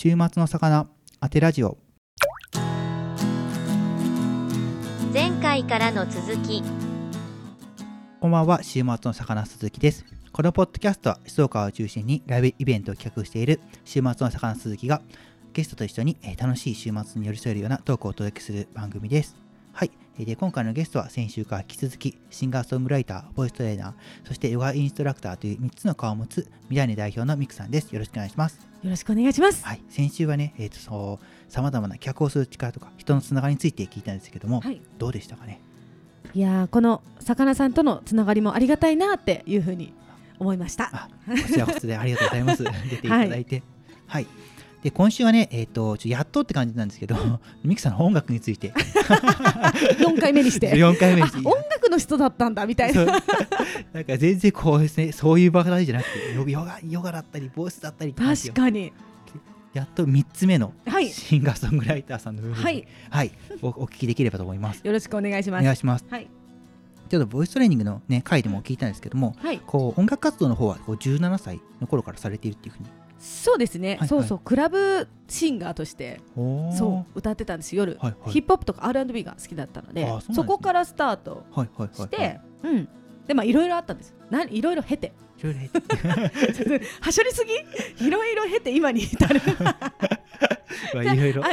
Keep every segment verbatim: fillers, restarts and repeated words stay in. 週末の魚あてラジオ。前回からの続き。こんばんは、週末の魚鈴木です。このポッドキャストは静岡を中心にライブイベントを企画している週末の魚鈴木がゲストと一緒に楽しい週末に寄り添えるようなトークをお届けする番組です。はい、で今回のゲストは先週から引き続きシンガーソングライター、ボイストレーナー、そしてヨガインストラクターというみっつの顔を持つミラーニ代表のミクさんです。よろしくお願いします。よろしくお願いします。はい、先週はね、えー、とそう様々な企画をする力とか人のつながりについて聞いたんですけども、はい、どうでしたかね。いやー、この魚さんとのつながりもありがたいなっていうふうに思いました。あ、こちらこそでありがとうございます。出ていただいて、はい、はい。で今週はね、えー、とちょやっとって感じなんですけど、ミクさんの音楽についてよんかいめにしてよんかいめにして音楽の人だったんだみたいななんか全然こうですね、そういう場合じゃなくてヨ ガ, ヨガだったりボイスだったりって話を、確かにやっとみっつめのシンガーソングライターさんの部分、はいはい、お, お聞きできればと思います。よろしくお願いします。お願いします、はい。ちょっとボイストレーニングの、ね、回でも聞いたんですけども、はい、こう音楽活動の方はこうじゅうななさいの頃からされているっていうふうに。そうですね、はいはい、そうそう、クラブシンガーとしてそう歌ってたんですよ、夜、はいはい、ヒップホップとか アールアンドビー が好きだったの で, そ, で、ね、そこからスタートして、いろいろあったんです。いろいろ経ていろいろ経てはしょりすぎいろいろ経て今に至るあ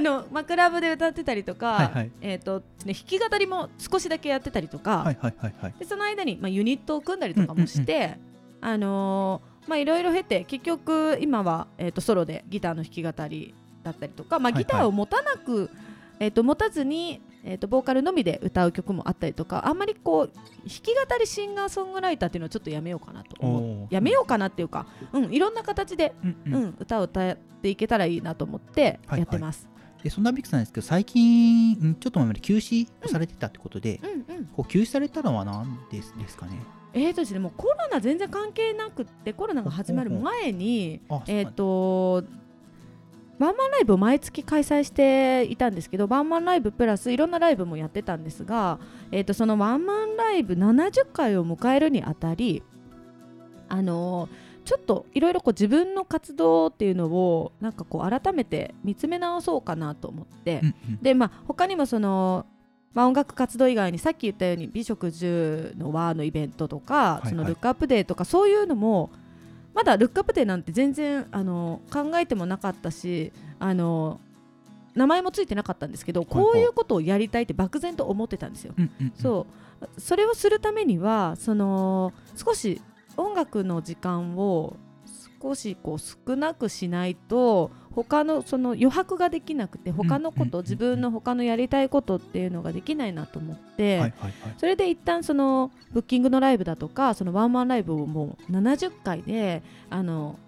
のまあ、クラブで歌ってたりとか、はいはい、えーとね、弾き語りも少しだけやってたりとか、はいはいはいはい、でその間に、まあ、ユニットを組んだりとかもして、うんうんうん、あのーまあいろいろ経て結局今は、えー、とソロでギターの弾き語りだったりとか、まあ、ギターを持たなく、はいはい、えー、と持たずに、えー、とボーカルのみで歌う曲もあったりとか、あんまりこう弾き語りシンガーソングライターっていうのをちょっとやめようかなと思う、やめようかなっていうか、うん、いろんな形で、うんうんうん、歌を歌っていけたらいいなと思ってやってます、はいはい。でそんなミクさんですけど、最近ちょっと前まで休止されてたってことで、うんうんうん、こう休止されたのは何ですかね。えーとですね、もうコロナ全然関係なくって、コロナが始まる前にえーとワンマンライブを毎月開催していたんですけど、ワンマンライブプラスいろんなライブもやってたんですが、えーとそのワンマンライブななじゅっかいを迎えるにあたり、あのー、ちょっといろいろ自分の活動っていうのをなんかこう改めて見つめ直そうかなと思ってで、まあ、他にもそのまあ、音楽活動以外にさっき言ったように美食じゅうの輪のイベントとか、そのルックアップデーとか、そういうのもまだルックアップデーなんて全然あの考えてもなかったし、あの名前もついてなかったんですけど、こういうことをやりたいって漠然と思ってたんですよ。そう、それをするためにはその少し音楽の時間を少しこう少なくしないと、他のその余白ができなくて、他のこと、自分の他のやりたいことっていうのができないなと思って、それで一旦そのブッキングのライブだとか、そのワンマンライブをもうななじゅっかいであの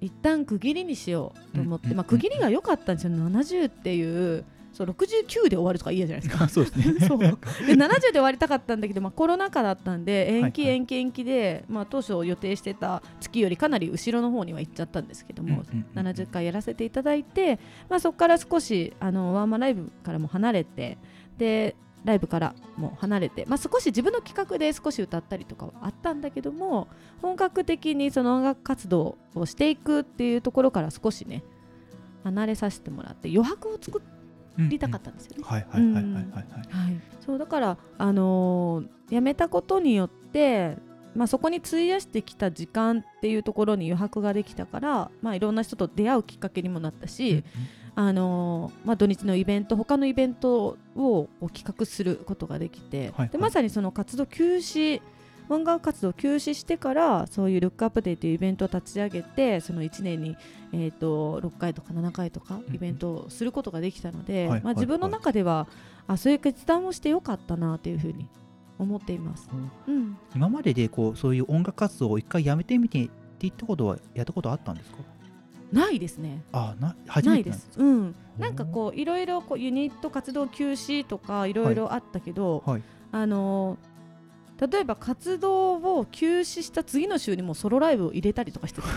一旦区切りにしようと思って、まあ区切りが良かったんですよ。ななじゅうっていう、そうろくじゅうきゅうで終わるとか嫌じゃないですか。そうですね。そうでななじゅうで終わりたかったんだけど、まあ、コロナ禍だったんで延期延期延期で、はいはい、まあ、当初予定してた月よりかなり後ろの方には行っちゃったんですけども、うんうんうん、ななじゅっかいやらせていただいて、まあ、そこから少しあのワンマンライブからも離れて、でライブからも離れて、まあ、少し自分の企画で少し歌ったりとかはあったんだけども、本格的にその音楽活動をしていくっていうところから少しね離れさせてもらって、余白を作ってやりたかったんですよね。はいはいはいはいはい。そうだからあのー、やめたことによって、まあ、そこに費やしてきた時間っていうところに余白ができたから、まあ、いろんな人と出会うきっかけにもなったし、うんうん、あのーまあ、土日のイベント、他のイベントを企画することができて、はいはい、でまさにその活動休止、音楽活動休止してから、そういうルックアップデーというイベントを立ち上げて、そのいちねんに、えー、とろっかいとかななかいとかイベントをすることができたので、うんうん、まあ、自分の中では、はいはいはい、あそういう決断をしてよかったなというふうに思っています、うんうん、今まででこうそういう音楽活動を一回やめてみてって言ったことはやったことあったんですか？ないですね。あな初めてなんですか？ないです、うん、なんかこういろいろユニット活動休止とかいろいろあったけど、はいはい、あのー例えば活動を休止した次の週にもソロライブを入れたりとかしてたん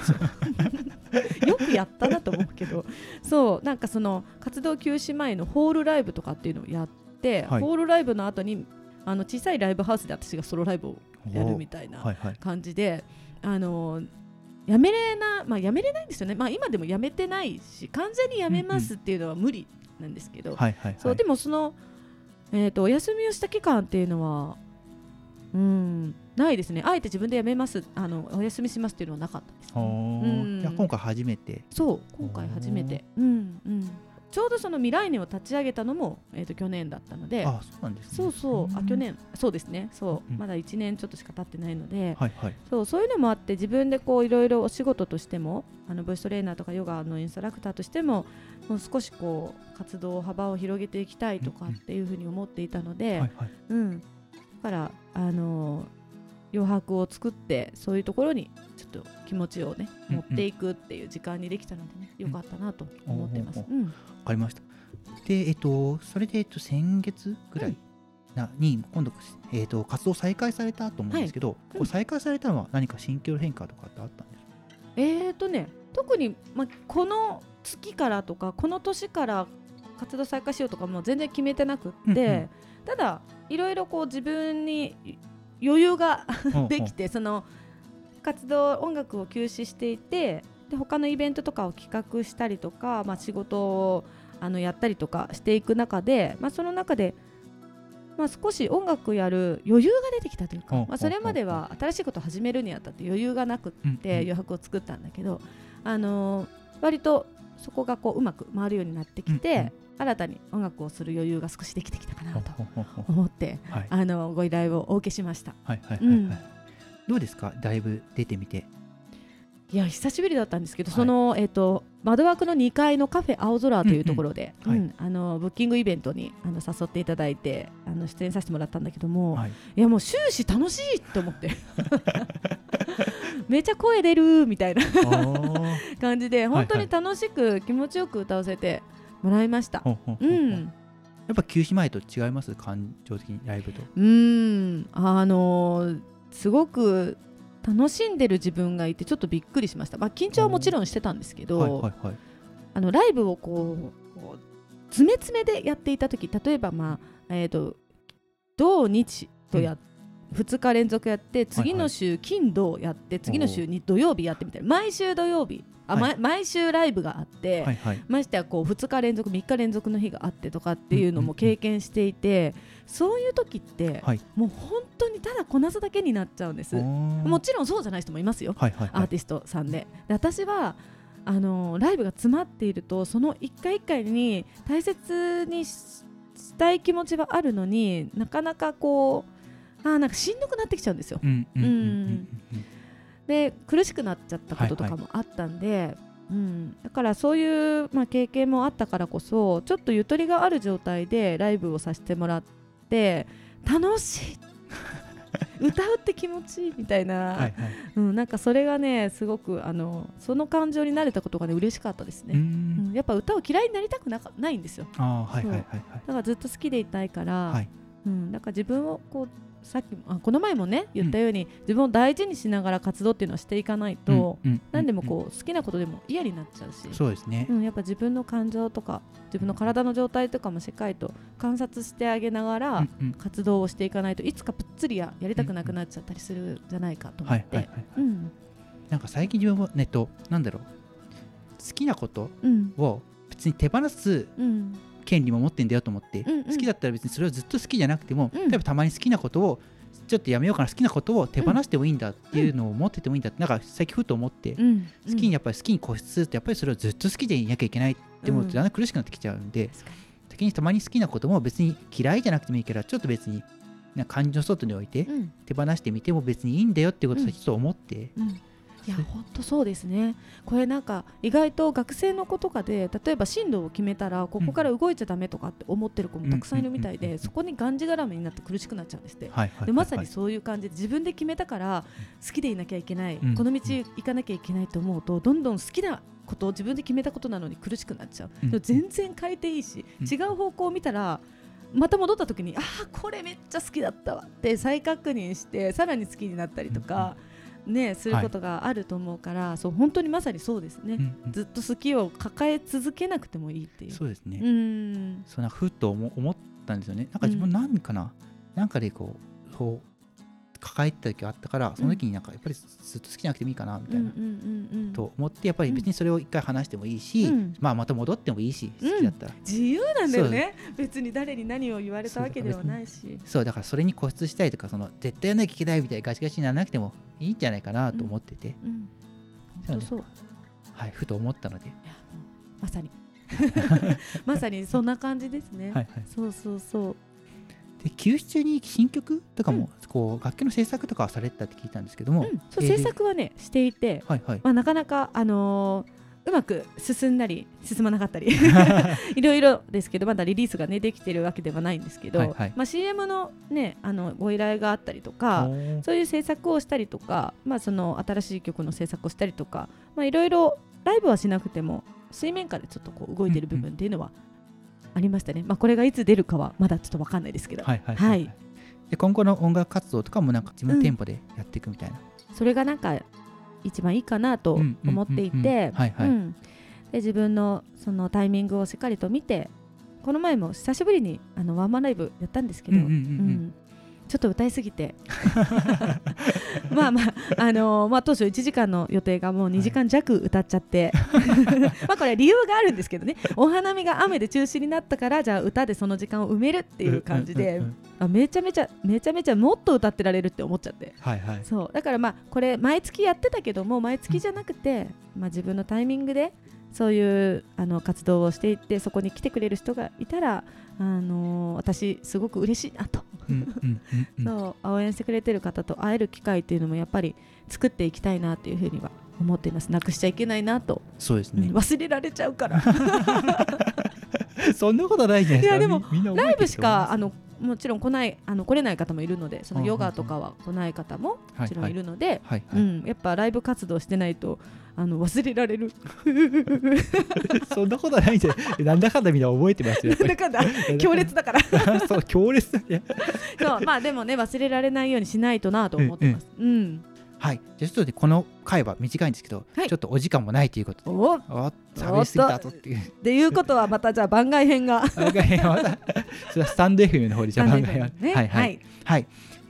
ですよよくやったなと思うけどそうなんかその活動休止前のホールライブとかっていうのをやって、はい、ホールライブの後にあの小さいライブハウスで私がソロライブをやるみたいな感じで、はいはい、あのやめれな、まあ、やめれないんですよね、まあ、今でもやめてないし完全にやめますっていうのは無理なんですけど、でもその、えーと、お休みをした期間っていうのはうんないですね。あえて自分でやめます、あのお休みしますっていうのはなかったです、ね、うん、いや今回初めてそう今回初めて、うんうん、ちょうどその未来年を立ち上げたのも、えー、と去年だったので、あ、そうなんですね。そうそう、あ、去年そうですね、そう、うん、まだいちねんちょっとしか経ってないので、はいはい、そう、そういうのもあって自分でこういろいろお仕事としてもあのボイストレーナーとかヨガのインストラクターとしてももう少しこう活動幅を広げていきたいとかっていうふうに思っていたので、はいはい、うん、だからあの余白を作ってそういうところにちょっと気持ちをね、うんうん、持っていくっていう時間にできたのでね、良かったなと思ってます。わ、うんうん、かりました。で、えっと、それで、えっと、先月ぐらいに、うん、今度、えっと、活動再開されたと思うんですけど、はい、うん、再開されたのは何か心境変化とかってあったんですか？えーとね、特に、ま、この月からとかこの年から活動再開しようとかも全然決めてなくって、うんうん、ただいろいろこう自分に余裕ができて、その活動音楽を休止していて、で他のイベントとかを企画したりとか、まあ、仕事をあのやったりとかしていく中で、まあ、その中で、まあ、少し音楽やる余裕が出てきたというか、まあ、それまでは新しいことを始めるにあたって余裕がなくって余白を作ったんだけど、あのー、割とそこがこううまく回るようになってきて、新たに音楽をする余裕が少しできてきたかなと思って、はい、あのご依頼をお受けしました。どうですか、だいぶ出てみて。いや久しぶりだったんですけど、はい、その、えーと、窓枠のにかいのカフェ青空というところで、うんうん、はい、うん、あのブッキングイベントにあの誘っていただいてあの出演させてもらったんだけども、はい、いやもう終始楽しいと思ってめちゃ声出るみたいな感じで本当に楽しく気持ちよく歌わせてもらいました。ほうほうほう、うん、やっぱ休止前と違います感情的にライブと。うーん、あのー、すごく楽しんでる自分がいてちょっとびっくりしました。まあ、緊張はもちろんしてたんですけど、はいはいはい、あのライブをこう、こう詰め詰めでやっていた時、例えば、まあえーと、土日とやって、うん、ふつか連続やって次の週金土やって、はいはい、次の週に土曜日やってみたいな、毎週土曜日、あ、はい、毎週ライブがあって、はいはい、ましてはこうふつか連続みっか連続の日があってとかっていうのも経験していて、うんうんうん、そういう時って、はい、もう本当にただこなすだけになっちゃうんです。もちろんそうじゃない人もいますよ、はいはいはい、アーティストさんで。で、私はあのー、ライブが詰まっているとそのいっかいいっかいに大切にしたい気持ちはあるのに、なかなかこうあなんかしんどくなってきちゃうんですよ。で苦しくなっちゃったこととかもあったんで、はいはい、うん、だからそういう、まあ、経験もあったからこそちょっとゆとりがある状態でライブをさせてもらって楽しい歌うって気持ちいいみたいなはい、はい、うん、なんかそれがねすごくあのその感情に慣れたことがね嬉しかったですね。うん、うん、やっぱ歌を嫌いになりたく な, ないんですよ。あ、はいはいはいはい、だからずっと好きでいたいから、はい、うん、なんか自分をこうさっきあこの前もね言ったように、うん、自分を大事にしながら活動っていうのはしていかないと、うんうん、何でもこう好きなことでも嫌になっちゃうし、そうですね、うん、やっぱ自分の感情とか自分の体の状態とかもしっかりと観察してあげながら活動をしていかないと、いつかぷっつり や, やりたくなくなっちゃったりするじゃないかと思って、なんか最近自分はネットなんだろう好きなことを別に手放す、うんうん権利も持ってんだよと思って、うんうん、好きだったら別にそれをずっと好きじゃなくても、うん、例えばたまに好きなことをちょっとやめようかな好きなことを手放してもいいんだっていうのを持っててもいいんだって、なんか最近ふと思って、うん、好きにやっぱり好きに固執するとやっぱりそれをずっと好きでいなきゃいけないって思うとだんだん苦しくなってきちゃうんで、うん、先にたまに好きなことも別に嫌いじゃなくてもいいからちょっと別になんか感情の外に置いて手放してみても別にいいんだよっていうことをちょっと思って、うんうんうん、いや本当そうですね。これなんか意外と学生の子とかで例えば進路を決めたらここから動いちゃダメとかって思ってる子もたくさんいるみたいで、そこにがんじがらめになって苦しくなっちゃうんですって。でまさにそういう感じで自分で決めたから好きでいなきゃいけない、うん、この道行かなきゃいけないと思うとどんどん好きなことを自分で決めたことなのに苦しくなっちゃう、うん、でも全然変えていいし、うん、違う方向を見たらまた戻った時にあーこれめっちゃ好きだったわって再確認してさらに好きになったりとか、うんね、することがあると思うから、はい、そう本当にまさにそうですね、うんうん、ずっと好きを抱え続けなくてもいいっていう。そうですね、うん、そんなふと思ったんですよね。なんか自分何かな、うん、なんかでこう抱えてた時があったから、その時になんかやっぱりずっと好きじゃなくてもいいかなみたいな、うんうんうん、と思って、やっぱり別にそれを一回話してもいいし、うんまあ、また戻ってもいいし、好きだったら、うん、自由なんだよね。別に誰に何を言われたわけではないし、そうだからそれに固執したりとか、その絶対やんなきゃいけないみたいなガチガチにならなくてもいいんじゃないかなと思ってて、うんうん、そうそう、はい、ふと思ったので、いやまさにまさにそんな感じですね。はい、はい、そうそうそう。で休止中に新曲とかも、うん、こう楽器の制作とかはされてたって聞いたんですけども、うん、そう制作はねしていて、はいはいまあ、なかなか、あのー、うまく進んだり進まなかったりいろいろですけど、まだリリースが、ね、できてるわけではないんですけど、はいはいまあ、シーエム の、ね、あのご依頼があったりとか、そういう制作をしたりとか、まあ、その新しい曲の制作をしたりとか、いろいろライブはしなくても水面下でちょっとこう動いてる部分っていうのはありましたね、うんうんまあ、これがいつ出るかはまだちょっと分かんないですけど、はいはいはいはい、で今後の音楽活動とかもなんか自分のテンポでやっていくみたいな、うん、それがなんか一番いいかなと思っていて、自分のそのタイミングをしっかりと見て、この前も久しぶりにあのワンマンライブやったんですけど、うんうんうんうん、ちょっと歌いすぎてまあまあ、あのーまあ、当初いちじかんの予定がもうにじかんじゃく歌っちゃって、はい、まあこれ理由があるんですけどね、お花見が雨で中止になったから、じゃあ歌でその時間を埋めるっていう感じで、あめちゃめちゃめちゃめちゃもっと歌ってられるって思っちゃって、はいはい、そうだからまあこれ毎月やってたけども、毎月じゃなくて、まあ、自分のタイミングでそういうあの活動をしていって、そこに来てくれる人がいたら、あのー、私すごく嬉しいなとうんうんうん、うん、そう応援してくれてる方と会える機会っていうのもやっぱり作っていきたいなっていうふうには思っています。なくしちゃいけないなと。そうですね、うん、忘れられちゃうからそんなことないじゃないですか。いやでもライブしかあのもちろん来ないあの来れない方もいるので、そのヨガとかは来ない方ももちろんいるので、やっぱライブ活動してないとあの忘れられるそんなことないんじゃないなんだかんだみんな覚えてますよ。なんだかんだ強烈だからそう強烈だねそうまあでもね、忘れられないようにしないとなと思ってます、うんうんうん、はい。じゃあちょっとこの回は短いんですけど、はい、ちょっとお時間もないということで、おお寂しすぎたとっていうっていうことはまたじゃあ番外編が番外編はまたそれはスタンド エフエム の方でじゃあ番外編は、ね、はいはい、はいはい、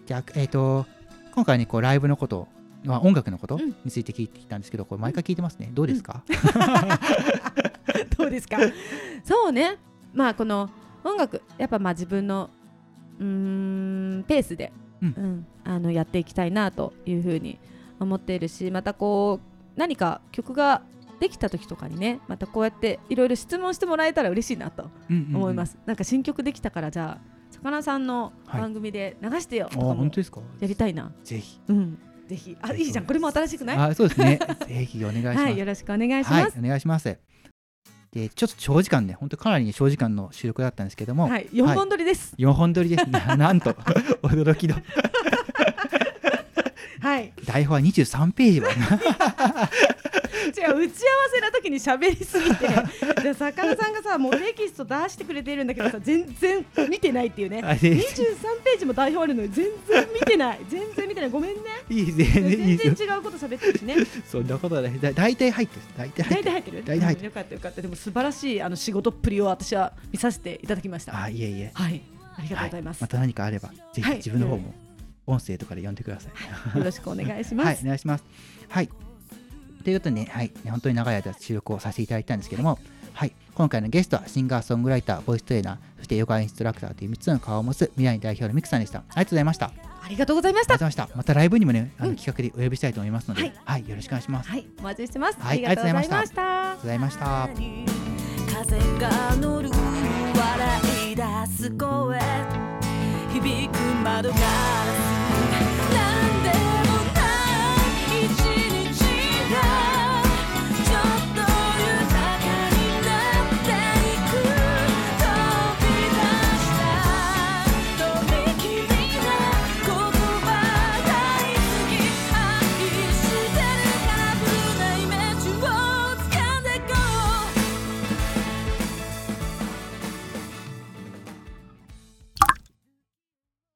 じゃあ、えーと今回ねこうライブのことをまあ、音楽のことについて聞いてきたんですけど、これ毎回聞いてますね、うん、どうですか、うん、どうですかそうね、まあこの音楽やっぱまあ自分のうーんペースで、うんうん、あのやっていきたいなというふうに思っているし、またこう何か曲ができた時とかにね、またこうやっていろいろ質問してもらえたら嬉しいなと思います、うんうんうん、なんか新曲できたからじゃあ魚さんの番組で流してよとかもやりたいな、はい、ぜひ、うんぜひあいいじゃん、これも新しくない？あそうですねぜひお願いします、はい、よろしくお願いします、はい、お願いします。でちょっと長時間ね、本当かなり長時間の収録だったんですけども、はい、よんほん撮りです、はい、よんほん撮りです、ね、なんと驚きのはい台本はにじゅうさんページは違う、打ち合わせの時に喋りすぎてじゃあ魚さんがさもうテキスト出してくれてるんだけどさ、全然見てないっていうねにじゅうさんページも台本あるのに全然見てない全然見てないごめんね。いい全然いい全然違うこと喋ってるしねそんなことない、だ大体入ってる大体入ってる大体入ってる、うん、よかったよかった。でも素晴らしいあの仕事っぷりを私は見させていただきました。あいえいえ、はいありがとうございます、はい、また何かあればぜひ自分の方も音声とかで呼んでください、はい、よろしくお願いしますはいお願いします。はいということでね、はい、本当に長い間収録をさせていただいたんですけども、はい、今回のゲストはシンガーソングライター、ボイストレーナー、そしてヨガインストラクターというみっつの顔を持つ未来代表のミクさんでした。ありがとうございました。ありがとうございました。またライブにもね、あの企画でお呼びしたいと思いますので、うんはいはい、よろしくお願いします。はい、お待ちしてます。はい、ありがとうございました。ありがとうございました。風が乗る笑い出す声響く窓ガラス